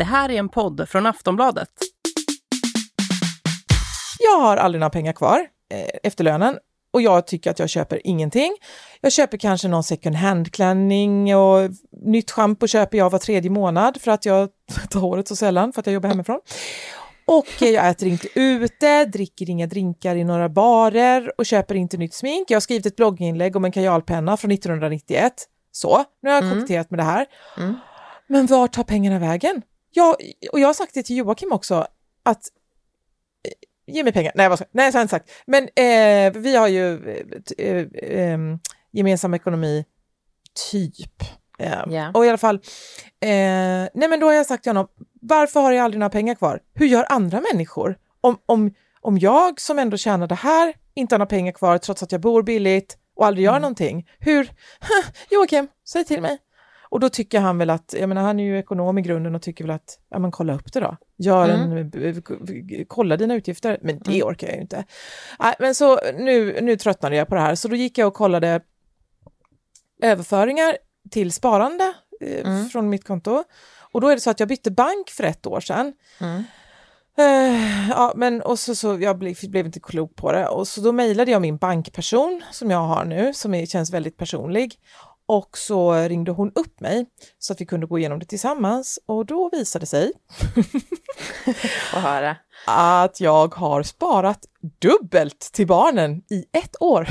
Det här är en podd från Aftonbladet. Jag har aldrig några pengar kvar efter lönen. Och jag tycker att jag köper ingenting. Jag köper kanske någon second hand-klänning och nytt shampoo köper jag var tredje månad för att jag tar håret så sällan för att jag jobbar hemifrån. Och jag äter inte ute, dricker inga drinkar i några barer och köper inte nytt smink. Jag har skrivit ett blogginlägg om en kajalpenna från 1991. Så, nu har jag kommenterat med det här. Mm. Men var tar pengarna vägen? Jag har sagt det till Joakim också att ge mig pengar. Nej, så har jag inte sagt. Men vi har ju gemensam ekonomi typ. Yeah. Och i alla fall, då har jag sagt till honom, varför har jag aldrig några pengar kvar? Hur gör andra människor? Om jag som ändå tjänar det här inte har några pengar kvar trots att jag bor billigt och aldrig gör någonting. Hur? Joakim, säg till mig. Och då tycker han väl att, jag menar han är ju ekonom i grunden och tycker väl att, ja men kolla upp det då. Kolla dina utgifter. Men det orkar jag ju inte. Men så nu tröttnade jag på det här. Så då gick jag och kollade överföringar till sparande från mitt konto. Och då är det så att jag bytte bank för 1 år sedan. Mm. Jag blev inte klok på det. Och så då mejlade jag min bankperson som jag har nu, som känns väldigt personlig. Och så ringde hon upp mig så att vi kunde gå igenom det tillsammans. Och då visade sig att jag har sparat dubbelt till barnen i 1 år.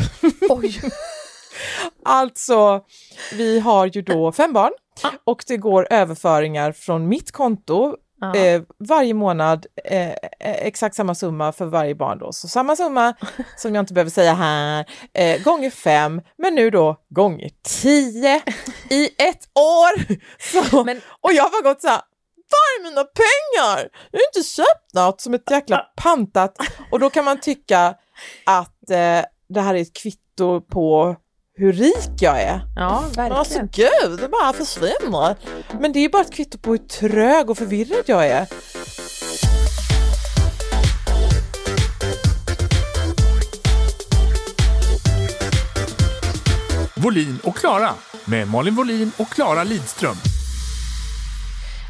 Oj. Alltså, vi har ju då 5 barn och det går överföringar från mitt konto varje månad exakt samma summa för varje barn då. Så samma summa som jag inte behöver säga här gånger 5, men nu då gånger 10 i 1 år. Så, och jag har gått så här, var är mina pengar? Jag har inte köpt något som ett jäkla pantat. Och då kan man tycka att det här är ett kvitto på hur rik jag är. Ja, verkligen. Alltså gud, det bara försvinner. Men det är bara ett kvitto på hur trög och förvirrad jag är. Volin och Klara med Malin Volin och Klara Lidström.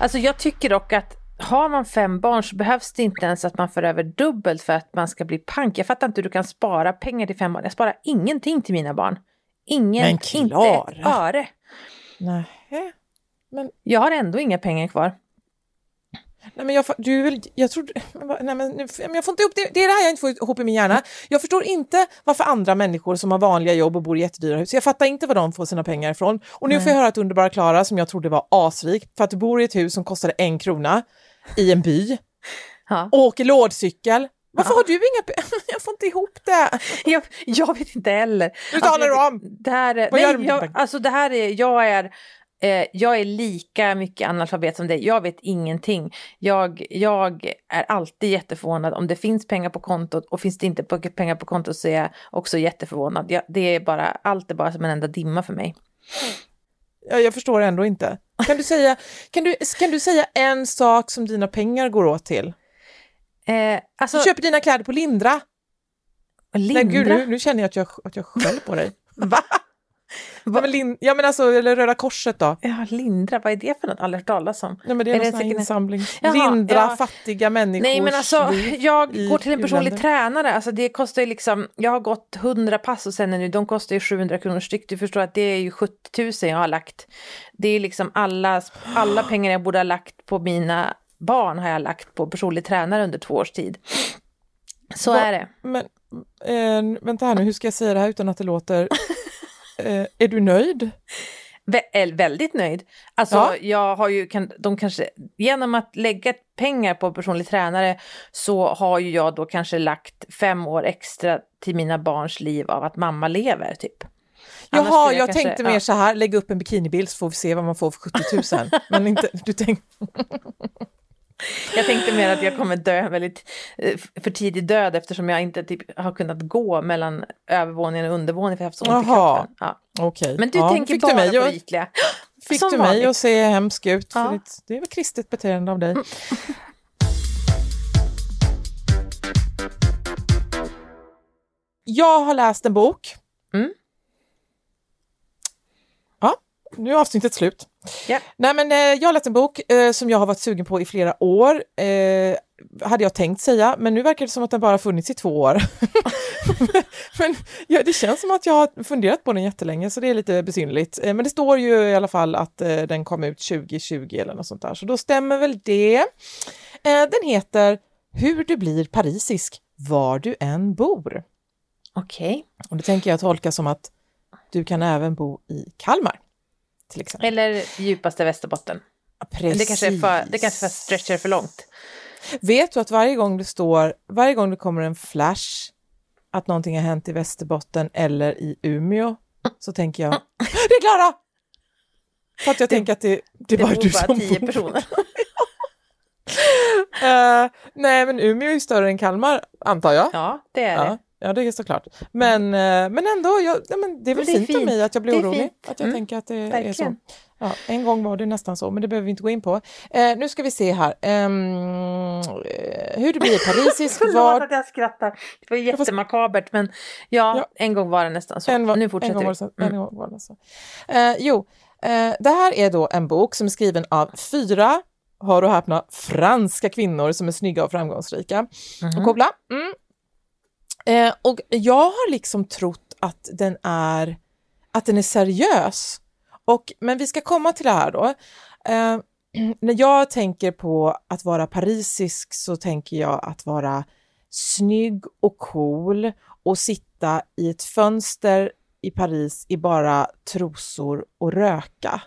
Alltså jag tycker dock att har man 5 barn så behövs det inte ens att man för över dubbelt för att man ska bli pank. Jag fattar inte hur du kan spara pengar till 5 barn. Jag sparar ingenting till mina barn. Ingen, inte ett öre. Nej. Men jag har ändå inga pengar kvar. Nej men jag får inte ihop det är det här jag inte får ihop i min hjärna. Jag förstår inte varför andra människor som har vanliga jobb och bor i jättedyra hus. Jag fattar inte var de får sina pengar ifrån. Och nu får jag höra att underbara Klara som jag trodde var asrik för att du bor i ett hus som kostade 1 krona i en by. Ha. Och åker lådcykel. Varför har du inga pengar? Jag får inte ihop det. Jag vet inte heller. Du talar om. Jag är lika mycket analfabet som dig. Jag vet ingenting. Jag är alltid jätteförvånad. Om det finns pengar på kontot och finns det inte pengar på kontot så är jag också jätteförvånad. Allt är bara som en enda dimma för mig. Jag förstår ändå inte. Kan du säga en sak som dina pengar går åt till? Du köper dina kläder på Lindra. Lindra? Nej, gud, nu känner jag att jag skäller på dig. Va? Eller Röda Korset då. Ja, Lindra, vad är det för något? Aldrig hört talas om. Nej, men det är en säkert insamling. Jaha, Lindra, fattiga människor. Nej, men alltså, jag går till en personlig tränare. Alltså, det kostar ju liksom, jag har gått 100 pass och sen nu, de kostar ju 700 kronor styck. Du förstår att det är ju 70 000 jag har lagt. Det är liksom alla pengar jag borde ha lagt på mina barn har jag lagt på personlig tränare under 2 års tid. Så är det. Men vänta här nu, hur ska jag säga det här utan att det låter... är du nöjd? Väldigt nöjd. Alltså jag har ju, genom att lägga pengar på personlig tränare så har ju jag då kanske lagt 5 år extra till mina barns liv av att mamma lever typ. Jaha, jag tänkte mer så här, lägga upp en bikinibild så får vi se vad man får för 70 000. Men inte, du tänkte... Jag tänkte mer att jag kommer dö väldigt för tidig död eftersom jag inte typ har kunnat gå mellan övervåningen och undervåningen för jag har haft så ont i kroppen. Ja. Okay. Men du tänker bara på ytliga. Fick som du mig att se hemsk ut? Ja. För det är väl kristet beteende av dig. Jag har läst en bok. Mm. Ja, nu är avsnittet slut. Yeah. Nej, men jag läste en bok som jag har varit sugen på i flera år, hade jag tänkt säga, men nu verkar det som att den bara funnits i 2 år. Men ja, det känns som att jag har funderat på den jättelänge, så det är lite besynnerligt. Men det står ju i alla fall att den kom ut 2020 eller något sånt där, så då stämmer väl det. Den heter Hur du blir parisisk var du än bor. Okej. Okay. Och det tänker jag tolka som att du kan även bo i Kalmar. Till exempel. Eller djupaste Västerbotten. Precis. Det kanske är för stretcher för långt. Vet du att varje gång det kommer en flash att någonting har hänt i Västerbotten eller i Umeå, så tänker jag, det är Klara! För att jag tänker att det var du som bor. Det bor bara 10 personer. Nej, men Umeå är ju större än Kalmar, antar jag. Ja, det är det. Ja, det är såklart. Men ändå, det är väl fint av mig att jag blir orolig. Att jag tänker att det verkligen är så. Ja, en gång var det nästan så, men det behöver vi inte gå in på. Nu ska vi se här. Hur det blir parisisk. Förlåt att jag skrattar. Det var jättemakabert, men en gång var det nästan så. Nu fortsätter vi. En gång var det nästan så. Det här är då en bok som är skriven av 4, hör och häpna, franska kvinnor som är snygga och framgångsrika. Och koppla. Och jag har liksom trott att den är seriös. Men vi ska komma till det här då. När jag tänker på att vara parisisk, så tänker jag att vara snygg och cool och sitta i ett fönster i Paris i bara trosor och röka.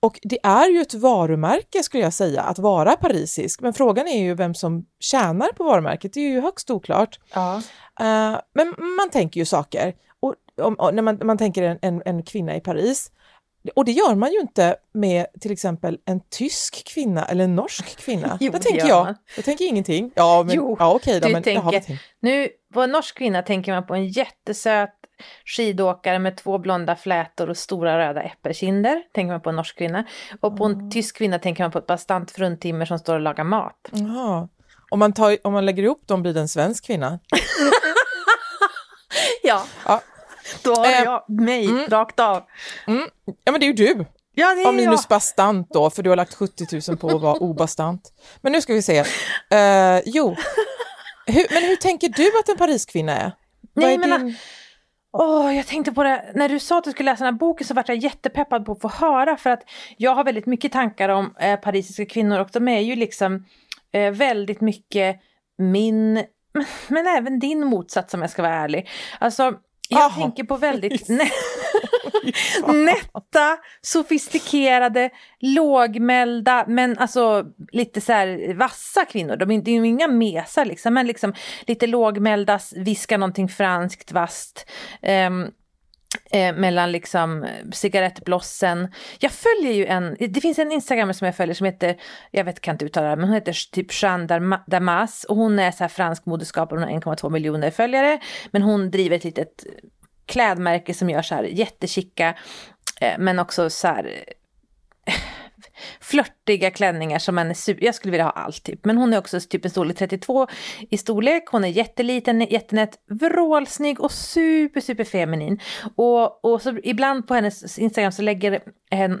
Och det är ju ett varumärke, skulle jag säga, att vara parisisk. Men frågan är ju vem som tjänar på varumärket. Det är ju högst oklart. Ja. Men man tänker ju saker. Och när man tänker en kvinna i Paris. Och det gör man ju inte med till exempel en tysk kvinna eller en norsk kvinna. Jo, jag tänker ingenting. Ja, men, jo, ja, okej då, men tänker. Nu, på en norsk kvinna tänker man på en jättesöt skidåkare med 2 blonda flätor och stora röda äppelkinder, tänker man på en norsk kvinna. Och på en tysk kvinna tänker man på ett bastant fruntimmer som står och lagar mat. Ja. Om man lägger ihop dem blir det en svensk kvinna. Ja. Då har jag mig rakt av. Ja, men det är ju du. Ja, det är minus bastant då, för du har lagt 70 000 på att vara obastant. Men nu ska vi se. Hur tänker du att en Pariskvinna är? Jag tänkte på det. När du sa att du skulle läsa den här boken så var jag jättepeppad på att få höra. För att jag har väldigt mycket tankar om parisiska kvinnor. Och de är ju liksom väldigt mycket min... Men även din motsats, om jag ska vara ärlig. Alltså... Jag tänker på väldigt nätta, sofistikerade, lågmälda, men alltså lite så här vassa kvinnor. Det är ju inga mesar liksom, men liksom lite lågmälda, viskar någonting franskt, vasst. Mellan liksom cigarettblossen. Jag följer ju det finns en instagrammer som jag följer som heter, jag vet kan inte uttala det, men hon heter typ Chanda Damas, och hon är så här fransk moderskapare, hon har 1,2 miljoner följare, men hon driver ett litet klädmärke som gör så här jättechica men också så här flörtiga klänningar som man är jag skulle vilja ha allt typ, men hon är också typ en storlek 32 i storlek, hon är jätteliten, jättenät, vrålsnygg och super feminin, och så ibland på hennes Instagram så lägger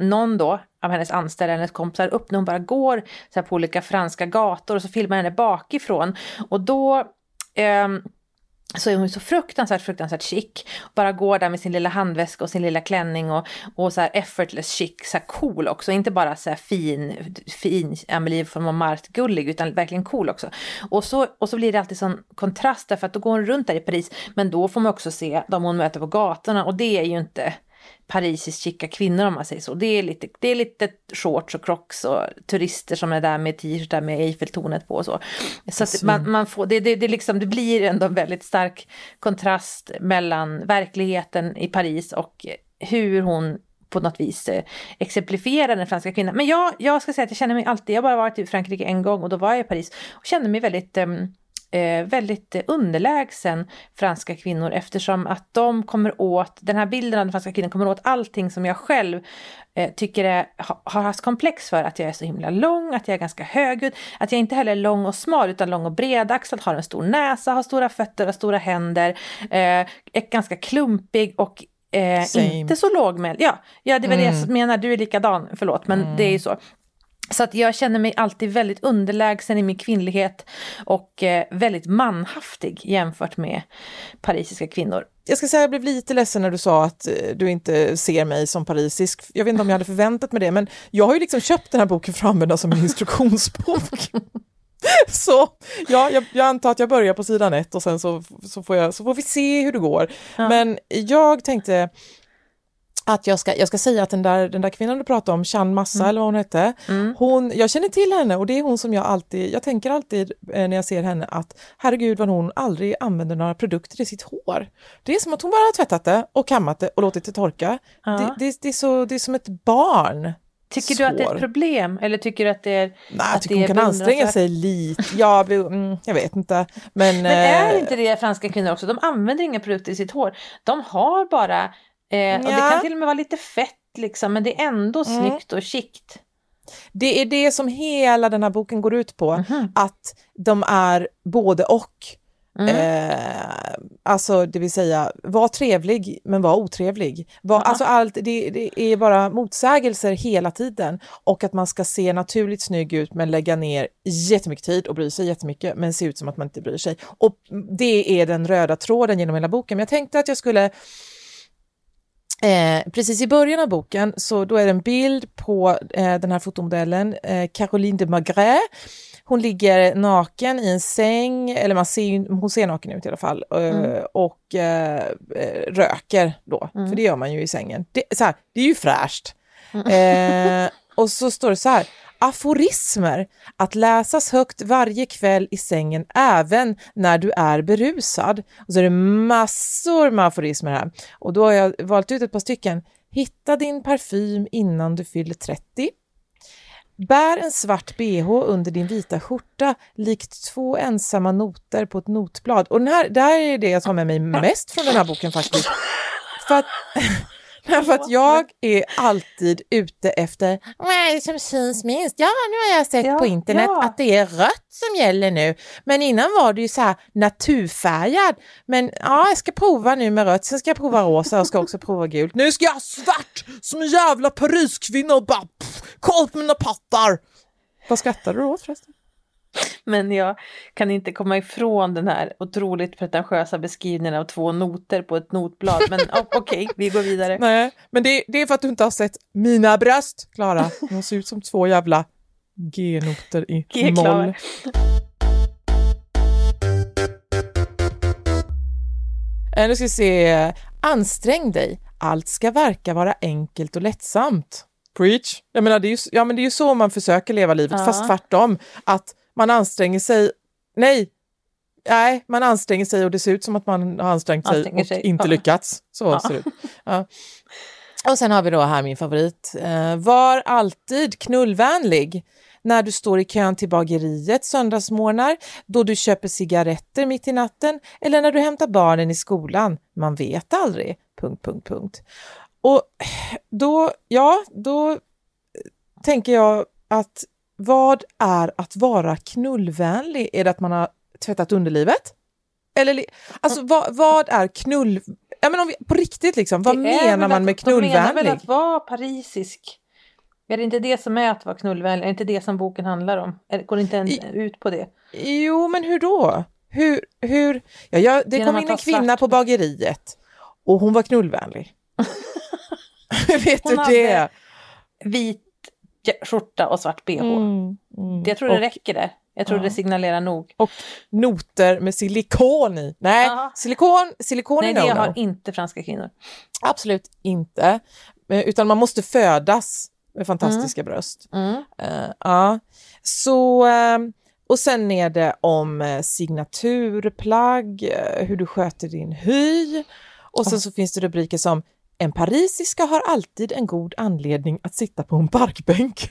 någon då av hennes anställda, hennes kompisar upp när hon bara går så här på olika franska gator, och så filmar henne bakifrån, och då så är hon så fruktansvärt chic. Bara går där med sin lilla handväska och sin lilla klänning och så här effortless chic, så här cool också. Inte bara så här fin Amelie från Mart gullig, utan verkligen cool också. Och så blir det alltid sån kontrast, därför att då går hon runt där i Paris. Men då får man också se de hon möter på gatorna, och det är ju inte parisiskt chicka kvinnor, om man säger så. Det är lite shorts och crocs och turister som är där med t-shirtar med Eiffeltornet på och så. Så att man får, det blir ändå en väldigt stark kontrast mellan verkligheten i Paris och hur hon på något vis exemplifierar den franska kvinnan. Men jag ska säga att jag känner mig alltid, jag har bara varit i Frankrike en gång, och då var jag i Paris och kände mig väldigt underlägsen franska kvinnor, eftersom att de kommer åt, den här bilden av den franska kvinnan kommer åt allting som jag själv tycker har haft komplex för, att jag är så himla lång, att jag är ganska högljudd, att jag inte heller är lång och smal utan lång och bredaxlad, har en stor näsa, har stora fötter, har stora händer, är ganska klumpig och inte så lågmäld. Ja, det var det jag menar, du är likadan, förlåt, men det är ju så. Så att jag känner mig alltid väldigt underlägsen i min kvinnlighet och väldigt manhaftig jämfört med parisiska kvinnor. Jag ska säga, jag blev lite ledsen när du sa att du inte ser mig som parisisk. Jag vet inte om jag hade förväntat mig det, men jag har ju liksom köpt den här boken framöver som en instruktionsbok. Så ja, jag antar att jag börjar på sidan 1 och sen så får vi se hur det går. Ja. Men jag tänkte att jag ska säga att den där kvinnan du pratade om, Chanda Damas eller vad hon hette, hon, jag känner till henne, och det är hon som jag tänker alltid när jag ser henne att herregud vad hon aldrig använder några produkter i sitt hår. Det är som att hon bara har tvättat det och kammat det och låtit det torka. Ja. Det är som ett barn. Tycker du att det är ett problem? Eller tycker du att det är... Nej, jag tycker hon kan anstränga sig lite. Jag vet inte. Men är inte det franska kvinnor också? De använder inga produkter i sitt hår. De har bara... och det kan till och med vara lite fett liksom. Men det är ändå snyggt och chikt. Det är det som hela den här boken går ut på. Mm-hmm. Att de är både och... alltså det vill säga var trevlig men var otrevlig, alltså allt, det är bara motsägelser hela tiden, och att man ska se naturligt snygg ut men lägga ner jättemycket tid och bry sig jättemycket men se ut som att man inte bryr sig, och det är den röda tråden genom hela boken. Men jag tänkte att jag skulle precis i början av boken, så då är det en bild på den här fotomodellen Caroline de Maigret. Hon ligger naken i en säng, eller hon ser naken ut i alla fall, och röker då, för det gör man ju i sängen. Det är ju fräscht. Och så står det så här: aforismer, att läsas högt varje kväll i sängen även när du är berusad. Och så är det massor med aforismer här. Och då har jag valt ut ett par stycken. Hitta din parfym innan du fyller 30. Bär en svart BH under din vita skjorta likt två ensamma noter på ett notblad. Och det här är det jag tar med mig mest från den här boken faktiskt. För att jag är alltid ute efter vad är det som syns minst? Ja, nu har jag sett på internet att det är rött som gäller nu. Men innan var det ju så här naturfärgad. Men jag ska prova nu med rött. Sen ska jag prova rosa och ska också prova gult. Nu ska jag svart som en jävla Pariskvinna och bara kolla på mina pattar. Vad skrattar du åt förresten? Men jag kan inte komma ifrån den här otroligt pretentiösa beskrivningen av två noter på ett notblad. Men okej, vi går vidare. Nej, men det är för att du inte har sett mina bröst, Klara. De ser ut som två jävla G-noter i moll. Nu ska vi se. Ansträng dig. Allt ska verka vara enkelt och lättsamt. Preach. Jag menar, det är ju så man försöker leva livet, fast tvärtom. Att man anstränger sig, nej, man anstränger sig och det ser ut som att man har ansträngt sig och inte lyckats. Så ser det ut. Ja. Och sen har vi då här min favorit. Var alltid knullvänlig. När du står i kön till bageriet söndagsmorgnar, då du köper cigaretter mitt i natten eller när du hämtar barnen i skolan. Man vet aldrig, .. Och då tänker jag att vad är att vara knullvänlig? Är det att man har tvättat underlivet? Eller alltså vad är knull? Ja, men om vi på riktigt liksom, vad menar man med knullvänlig? De menar väl att vara parisisk. Är det inte det som är att vara knullvänlig? Är det inte det som boken handlar om? Går det inte ut på det? Jo, men hur då? Hur? Ja, det kom in en kvinna på bageriet och hon var knullvänlig. Vet hon du det? Vit skjorta och svart BH. Jag tror det räcker där. Jag tror det signalerar nog. Och noter med silikon i. Nej, silikon i. Nej, det har inte franska kvinnor. Absolut inte. Utan man måste födas med fantastiska bröst. Så... Och sen är det om signaturplagg, hur du sköter din hy. Och sen så finns det rubriker som: en parisiska har alltid en god anledning att sitta på en parkbänk.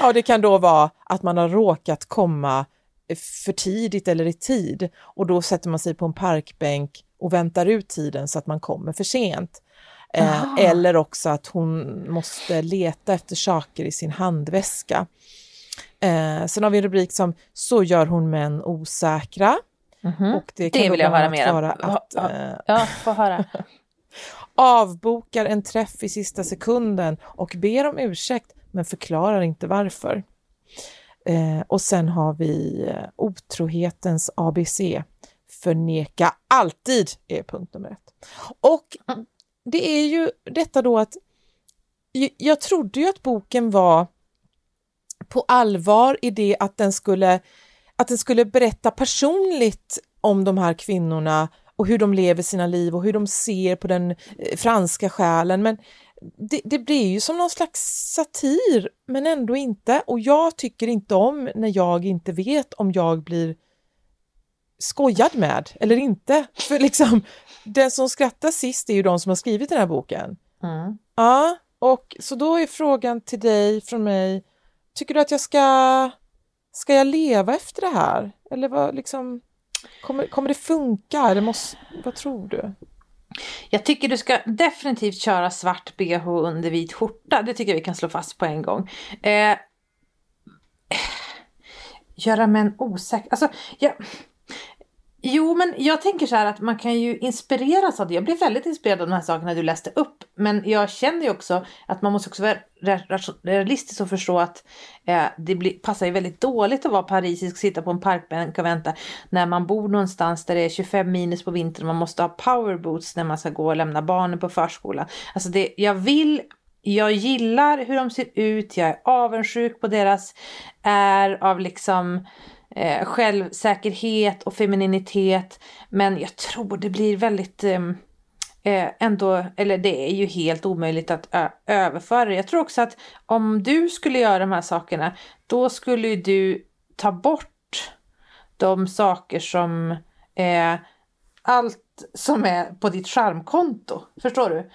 Och det kan då vara att man har råkat komma för tidigt eller i tid. Och då sätter man sig på en parkbänk och väntar ut tiden så att man kommer för sent. Eller också att hon måste leta efter saker i sin handväska. Sen har vi en rubrik som: så gör hon män osäkra. Mm-hmm. Och det kan då vara få höra. Avbokar en träff i sista sekunden och ber om ursäkt men förklarar inte varför. Och sen har vi otrohetens ABC. Förneka alltid är punkt nummer 1. Och det är ju detta då att jag trodde ju att boken var på allvar i det att den skulle berätta personligt om de här kvinnorna och hur de lever sina liv och hur de ser på den franska själen. Men det blir ju som någon slags satir, men ändå inte. Och jag tycker inte om när jag inte vet om jag blir skojad med eller inte. För liksom, den som skrattar sist är ju de som har skrivit den här boken. Mm. Ja, och så då är frågan till dig från mig, tycker du att jag ska jag leva efter det här? Eller vad liksom, kommer det funka? Eller vad tror du? Jag tycker du ska definitivt köra svart BH under vit skjorta. Det tycker jag vi kan slå fast på en gång. Göra män osäker. Alltså, Jo, men jag tänker så här att man kan ju inspireras av det. Jag blev väldigt inspirerad av de här sakerna du läste upp. Men jag känner ju också att man måste också vara realistisk och förstå att passar ju väldigt dåligt att vara parisisk och sitta på en parkbänk och vänta när man bor någonstans där det är 25 minus på vintern. Man måste ha powerboots när man ska gå och lämna barnen på förskolan. Alltså jag gillar hur de ser ut. Jag är avundsjuk på deras är av liksom... självsäkerhet och femininitet, men jag tror det blir väldigt ändå, eller det är ju helt omöjligt att överföra. Jag tror också att om du skulle göra de här sakerna, då skulle du ta bort de saker som allt som är på ditt charmkonto, förstår du?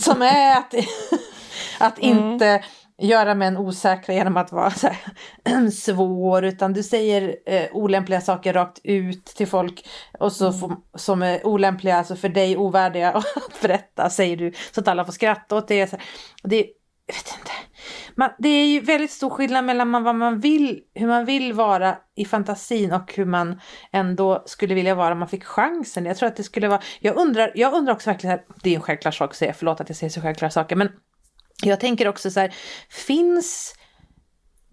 Som är att inte göra män osäkra genom att vara så här svår, utan du säger olämpliga saker rakt ut till folk och så som är olämpliga, alltså för dig ovärdiga att berätta, säger du så att alla får skratta åt det. Jag vet inte. Det är ju väldigt stor skillnad mellan vad man vill, hur man vill vara i fantasin och hur man ändå skulle vilja vara om man fick chansen. Jag tror att det skulle vara, jag undrar också verkligen, det är en självklar sak att säga, förlåt att jag säger så självklara saker, men jag tänker också så här, finns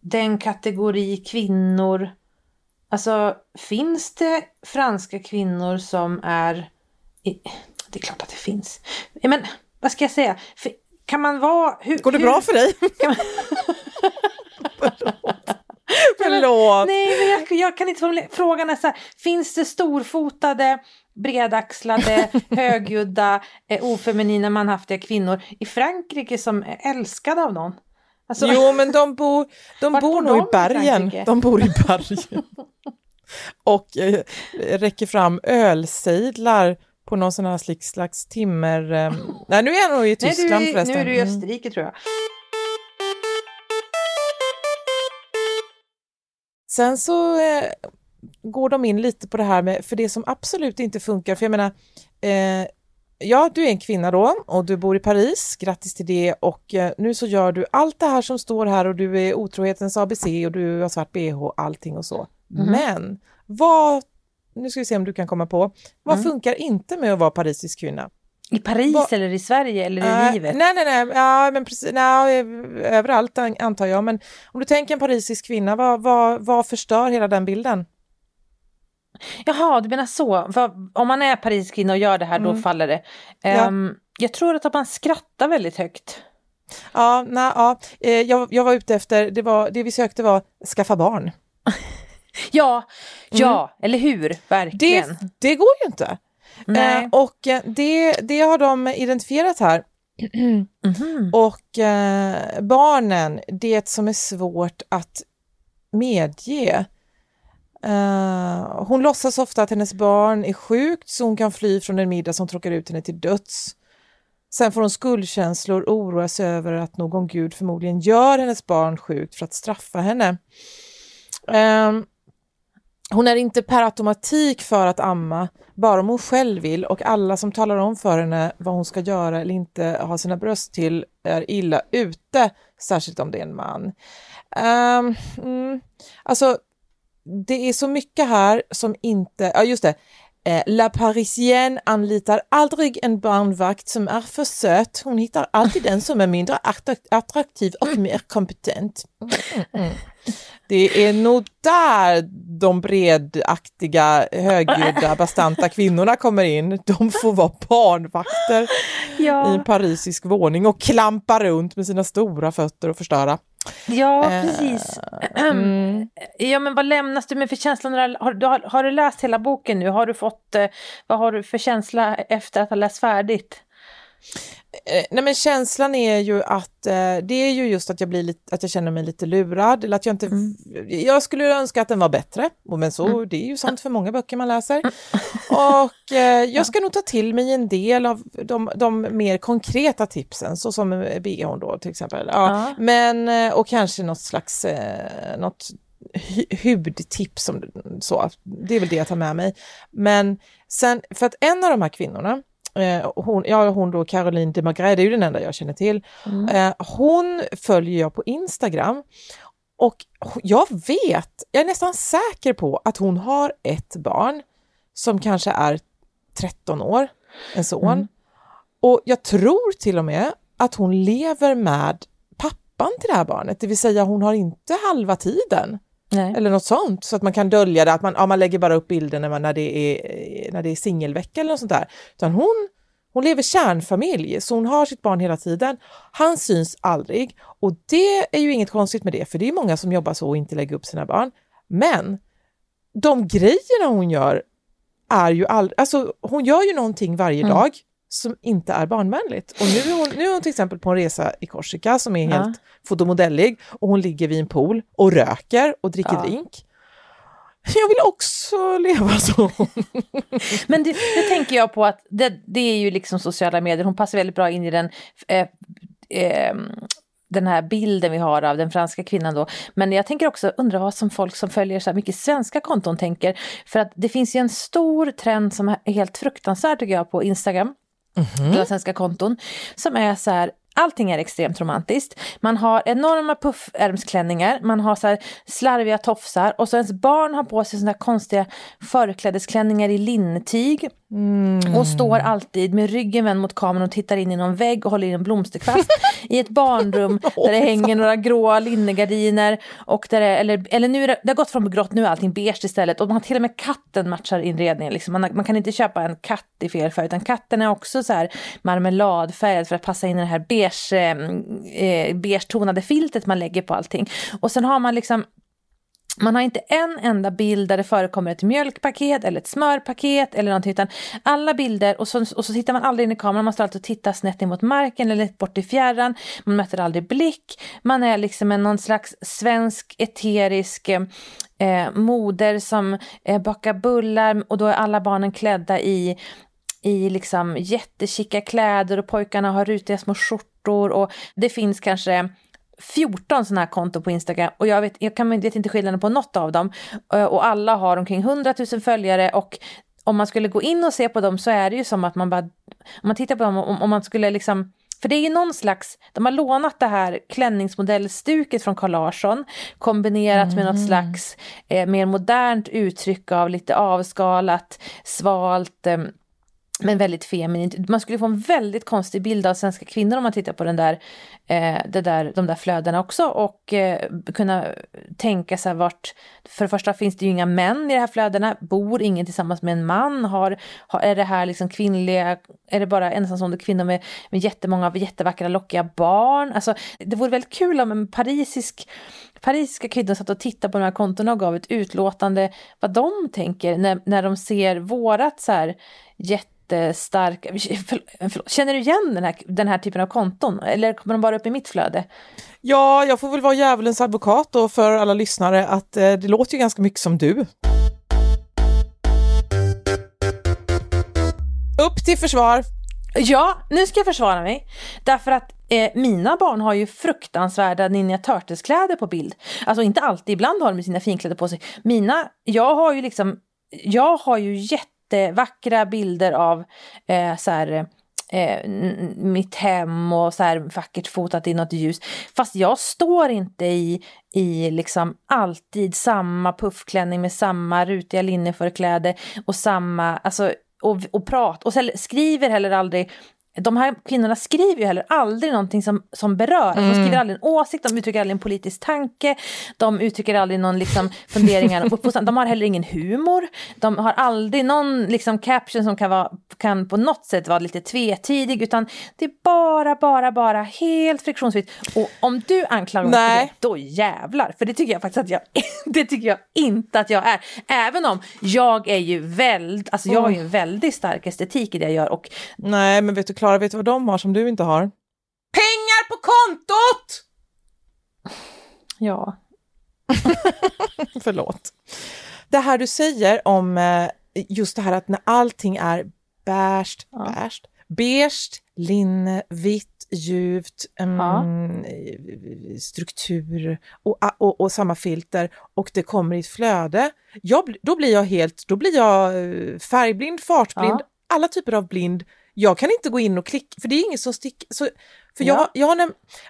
den kategori kvinnor, alltså finns det franska kvinnor som det är klart att det finns. Men vad ska jag säga? Kan man vara... Går det bra för dig? Förlåt. Nej, men jag kan inte fråga nästan. Finns det storfotade... bredaxlade, högljudda, ofeminina, manhaftiga kvinnor i Frankrike som är älskade av någon? Alltså, jo, men de bor nog i bergen. De bor i bergen. Och räcker fram ölsidlar på någon sån här slags timmer. Nej, nu är jag nog i Tyskland. Nej, förresten. Nu är du i Österrike, tror jag. Sen så... går de in lite på det här med, för det som absolut inte funkar, för jag menar du är en kvinna då och du bor i Paris, grattis till det, och nu så gör du allt det här som står här och du är otrohetens ABC och du har svart BH, allting och så. Mm. Men nu ska vi se om du kan komma på, vad funkar inte med att vara parisisk kvinna? I Paris eller i Sverige eller i livet? Nej. Ja, men precis, överallt antar jag. Men om du tänker en parisisk kvinna, vad förstör hela den bilden? Jaha, du menar så. Om man är parisisk kvinna och gör det här, då faller det. Jag tror att man skrattar väldigt högt. Ja, jag var ute efter, det vi sökte var skaffa barn. Eller hur? Verkligen. Det går ju inte. Och det har de identifierat här. Och barnen, det som är svårt att medge. Hon låtsas ofta att hennes barn är sjukt så hon kan fly från en middag som tråkar ut henne till döds. Sen får hon skuldkänslor, oroas över att någon gud förmodligen gör hennes barn sjukt för att straffa henne. Hon är inte per automatik för att amma, bara om hon själv vill, och alla som talar om för henne vad hon ska göra eller inte ha sina bröst till är illa ute, särskilt om det är en man. Alltså det är så mycket här som inte... Ja, just det. La Parisienne anlitar aldrig en barnvakt som är för söt. Hon hittar alltid den som är mindre attraktiv och mer kompetent. Mm. Det är nog där de bredaktiga, högljudda, bastanta kvinnorna kommer in. De får vara barnvakter i en parisisk våning och klampa runt med sina stora fötter och förstöra. Ja, precis. Ja, men vad lämnas du med för känslan? Har du läst hela boken nu? Har du fått, vad har du för känsla efter att ha läst färdigt? Nej, men känslan är ju att det är ju just att jag blir lite, att jag känner mig lite lurad, eller att jag inte jag skulle önska att den var bättre, men så det är ju sant för många böcker man läser. Och jag ska nog ta till mig en del av de mer konkreta tipsen, så som BH då till exempel. Ja, men och kanske något slags något hudtips som så. Det är väl det jag tar med mig. Men sen för att en av de här kvinnorna, hon då Caroline de Maigret, det är ju den enda jag känner till. Hon följer jag på Instagram och jag är nästan säker på att hon har ett barn som kanske är 13 år, en son. Och jag tror till och med att hon lever med pappan till det här barnet, det vill säga hon har inte halva tiden. Nej. Eller något sånt, så att man kan dölja det, att man lägger bara upp bilden när det är singelvecka eller något sånt där. Utan hon lever kärnfamilj, så hon har sitt barn hela tiden. Han syns aldrig, och det är ju inget konstigt med det, för det är många som jobbar så och inte lägger upp sina barn. Men de grejerna hon gör är ju alltså hon gör ju någonting varje dag som inte är barnvänligt. Och nu är hon till exempel på en resa i Korsika som är helt fotomodellig, och hon ligger vid en pool och röker och dricker drink. Jag vill också leva så. Men det tänker jag på, att det är ju liksom sociala medier. Hon passar väldigt bra in i den här bilden vi har av den franska kvinnan då. Men jag tänker också, undra vad som folk som följer så här mycket svenska konton tänker. För att det finns ju en stor trend som är helt fruktansvärd tycker jag på Instagram. Alla svenska konton som är så här, allting är extremt romantiskt. Man har enorma puffärmsklänningar, man har så här slarviga tofsar, och så ens barn har på sig såna här konstiga förklädesklänningar i linnetyg. Och står alltid med ryggen vänd mot kameran och tittar in i någon vägg och håller i en blomsterkvast i ett barnrum där det hänger några gråa linnegardiner, och där det, eller nu det har gått från grått, nu är allting beige istället, och man har till och med katten matchar inredningen liksom. Man kan inte köpa en katt i fel färg, utan katten är också så här marmeladfärgad för att passa in i det här beige tonade filtret man lägger på allting. Och sen har man liksom, man har inte en enda bild där det förekommer ett mjölkpaket eller ett smörpaket eller någonting, utan alla bilder, och så tittar man aldrig in i kameran, man står alltid och tittar snett in mot marken eller bort i fjärran, man möter aldrig blick, man är liksom någon slags svensk eterisk moder som bakar bullar, och då är alla barnen klädda i liksom jättechica kläder, och pojkarna har rutiga små skjortor, och det finns kanske 14 sådana här konton på Instagram, och jag vet inte skillnaden på något av dem, och alla har omkring 100 000 följare, och om man skulle gå in och se på dem så är det ju som att man bara, om man tittar på dem, om man skulle liksom, för det är ju någon slags, de har lånat det här klänningsmodellstuket från Karl Larsson kombinerat med något slags mer modernt uttryck av lite avskalat, svalt, men väldigt feminint. Man skulle få en väldigt konstig bild av svenska kvinnor om man tittar på de där flödena också, och kunna tänka sig vart, för det första finns det ju inga män i de här flödena, bor ingen tillsammans med en man, är det här liksom kvinnliga, är det bara ensamstående kvinnor med jättemånga jättevackra lockiga barn? Alltså, det vore väldigt kul om en parisiska kvinnor satt och tittade på de här kontorna och gav ett utlåtande vad de tänker när de ser vårat så här jättestark... Känner du igen den här typen av konton? Eller kommer de bara upp i mitt flöde? Ja, jag får väl vara djävulens advokat då för alla lyssnare, att det låter ju ganska mycket som du. Upp till försvar! Ja, nu ska jag försvara mig. Därför att mina barn har ju fruktansvärda Ninja Turtles-kläder på bild. Alltså inte alltid, ibland har de sina finkläder på sig. Jag har ju jättevackra bilder av så här mitt hem och så här vackert fotat i något ljus. Fast jag står inte i liksom alltid samma puffklänning med samma rutiga linneförkläde och samma, alltså, och prat och skriver heller aldrig. De här kvinnorna skriver ju heller aldrig någonting som berör. De skriver aldrig en åsikt, de uttrycker aldrig en politisk tanke, de uttrycker aldrig någon liksom funderingar. De har heller ingen humor. De har aldrig någon liksom caption som kan på något sätt vara lite tvetydig, utan det är bara helt friktionsfritt. Och om du anklagar mig för det, då jävlar. För det tycker jag faktiskt att det tycker jag inte att jag är. Även om jag är ju jag har ju en väldigt stark estetik i det jag gör. Och nej, men vet du, Klara, vet du vad de har som du inte har? Pengar på kontot! Ja. Förlåt. Det här du säger om just det här att när allting är beige, linne, vitt, ljuvt, struktur och samma filter, och det kommer i ett flöde. Då blir jag färgblind, fartblind, alla typer av blind. Jag kan inte gå in och klicka, för det är inget som sticker.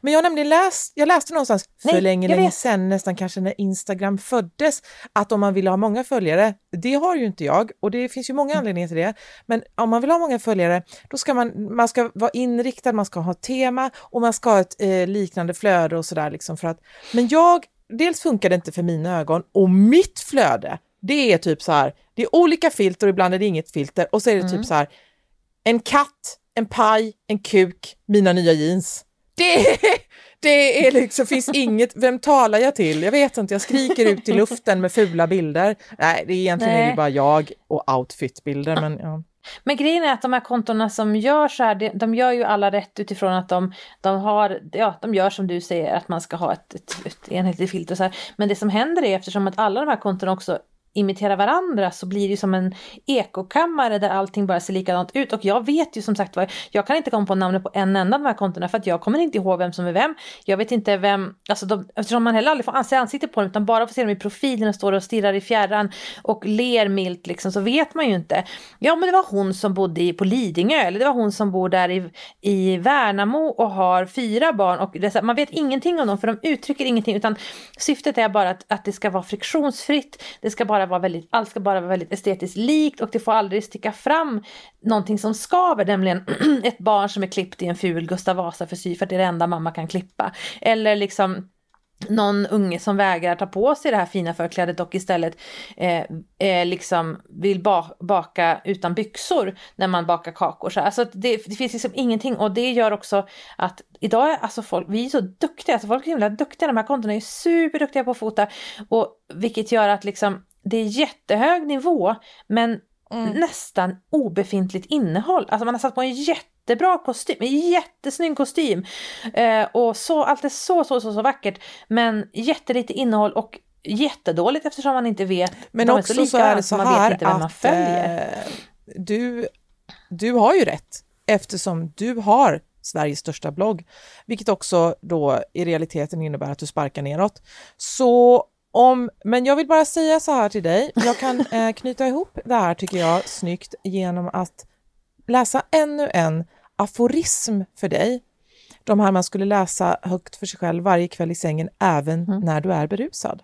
Jag läste någonstans för länge sedan, nästan kanske när Instagram föddes, att om man vill ha många följare, det har ju inte jag, och det finns ju många anledningar till det, men om man vill ha många följare, då ska man ska vara inriktad, man ska ha tema och man ska ha ett liknande flöde och sådär liksom, för att, men jag, dels funkar det inte för mina ögon, och mitt flöde, det är typ så här, det är olika filter, ibland är det inget filter, och så är det typ så här: en katt, en paj, en kuk, mina nya jeans. Det är liksom, finns inget, vem talar jag till? Jag vet inte, jag skriker ut i luften med fula bilder. Nej, det är egentligen är det bara jag och outfitbilder. Men, ja. Men grejen är att de här kontorna som gör så här, de gör ju alla rätt utifrån att de gör som du säger, att man ska ha ett enhetligt filter. Så här. Men det som händer är, eftersom att alla de här kontorna också imitera varandra, så blir det ju som en ekokammare där allting bara ser likadant ut, och jag vet ju som sagt vad, jag kan inte komma på namnet på en enda av de här kontona, för att jag kommer inte ihåg vem som är vem. Jag vet inte vem, alltså eftersom man heller aldrig får se ansiktet på dem, utan bara får se dem i profilen och står och stirrar i fjärran och ler milt liksom, så vet man ju inte. Ja, men det var hon som bodde på Lidingö, eller det var hon som bor där i Värnamo och har 4 barn, och det, man vet ingenting om dem, för de uttrycker ingenting, utan syftet är bara att det ska vara friktionsfritt, det ska bara allt ska bara vara väldigt estetiskt likt, och det får aldrig sticka fram någonting som skaver, nämligen ett barn som är klippt i en ful Gustav Vasa försyr, för det är det enda mamma kan klippa, eller liksom någon unge som vägrar ta på sig det här fina förklädet och istället liksom vill baka utan byxor när man bakar kakor. Så alltså, det finns liksom ingenting, och det gör också att idag är alltså folk, vi är så duktiga, alltså folk är himla duktiga, de här kontorna är superduktiga på att fota, och vilket gör att liksom det är jättehög nivå, men nästan obefintligt innehåll. Alltså man har satt på en jättebra kostym, en jättesnygg kostym. Och så, allt är så vackert, men jättelite innehåll och jättedåligt, eftersom man inte vet. Men de också är så är det så här, man vet inte vem man följer. Du har ju rätt, eftersom du har Sveriges största blogg, vilket också då i realiteten innebär att du sparkar neråt. Så men jag vill bara säga så här till dig. Jag kan knyta ihop det här, tycker jag, snyggt genom att läsa ännu en aforism för dig. De här man skulle läsa högt för sig själv varje kväll i sängen, även när du är berusad.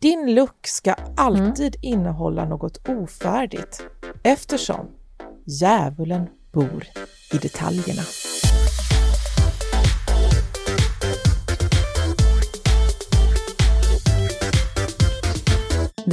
Din look ska alltid innehålla något ofärdigt, eftersom djävulen bor i detaljerna.